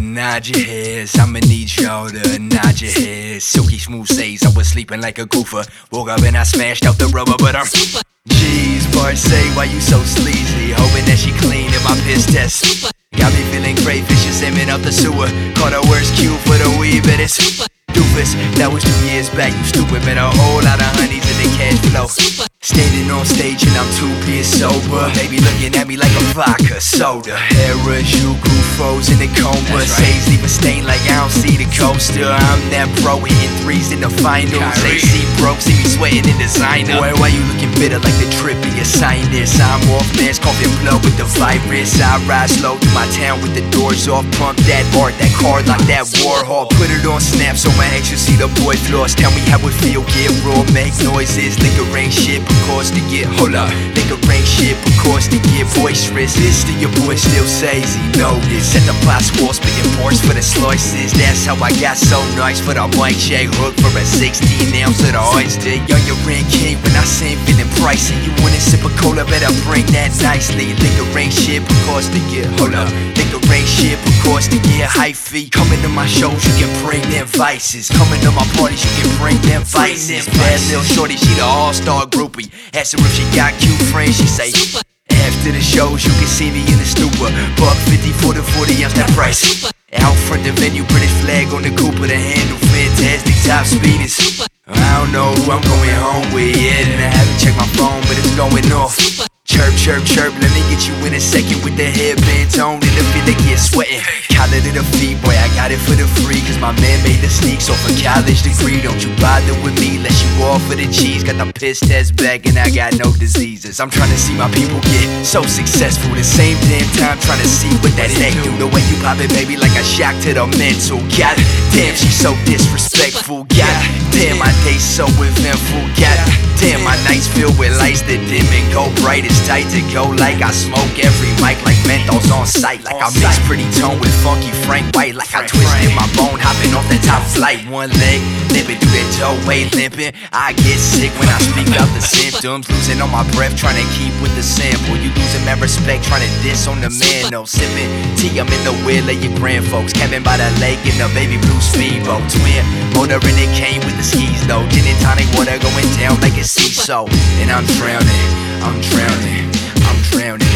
nod your heads. I'ma need y'all to nod your heads. Silky smooth says I was sleeping like a goofer. Woke up and I smashed out the rubber, but I'm super. Jeez, Parsay, why you so sleazy? Hoping that she clean in my piss test. Super. Got me feeling great, vicious aiming out the sewer. Caught her worst cue for the weed, but it's super. Doofus, that was 2 years back, you stupid. Been a whole lot of honeys in the cash flow. Super. Standing on stage and I'm 2 beers sober. Baby looking at me like a vodka soda. Hera, Juku, froze in the coma. Says leave a stain like I don't see the coaster. I'm that pro, hitting threes in the finals. AC broke, see me sweating in designer. Boy, why you looking bitter like the trip in your sinus? I'm off mask, coughing blood with the virus. I ride slow through my town with the doors off. Pump that art, that car like that Warhol. Put it on snap so my ex should see the boy floss. Tell me how it feel, get raw, make noises, lingering shit. Course to get, hold up, nigga rank shit, of course to get boisterous. This to your boy still says he noticed. Set the boss wall, spitting bars for the slices. That's how I got so nice for the Mike J. Hook for a 16 ounce of the oyster. Young your ring king when I seen feeling pricey. You wanna sip a cola, better bring that nicely. Nigga rank shit, of course to get, hold up, nigga rank shit, of course to get hyphy. Coming to my shows, you can bring them vices. Coming to my parties, you can bring them vices. Bad little shorty, she the all-star groupie. Ask her if she got cute friends, she say super. After the shows, you can see me in the stupor. $1.50 for the 40 ounce, that price super. Out front the venue, British flag on the Cooper. The handle fantastic, top speed is super. I don't know who I'm going home with yet, and I haven't checked my phone, but it's going off super. Chirp, chirp, chirp, let me get you in a second. With the headband on and the feeling get sweating. Collar to the feet, boy, I got it for the free. Cause my man made the sneaks off a college degree. Don't you bother with me, let you all for the cheese. Got the piss test back and I got no diseases. I'm trying to see my people get so successful. The same damn time trying to see what that neck do. The way you pop it, baby, like a shock to the mental. God damn, she's so disrespectful. God damn, my day's so eventful. God damn, my nights filled with lights that dim and go bright. It's tight to go like I smoke every mic like menthols on sight. Like I mix pretty tone with funky Frank White. Like I twisted my bone hopping off the top flight. One leg limping through that doorway limping. I get sick when I speak out the symptoms. Losing all my breath trying to keep with the sample. You losing that respect trying to diss on the man. No sipping tea, I'm in the wheel of your grand folks. Cabin by the lake in the baby blue speedboat. Twin motor and it came with the skis though. Gin and tonic water going down like a seesaw. And I'm drowning, I'm drowning.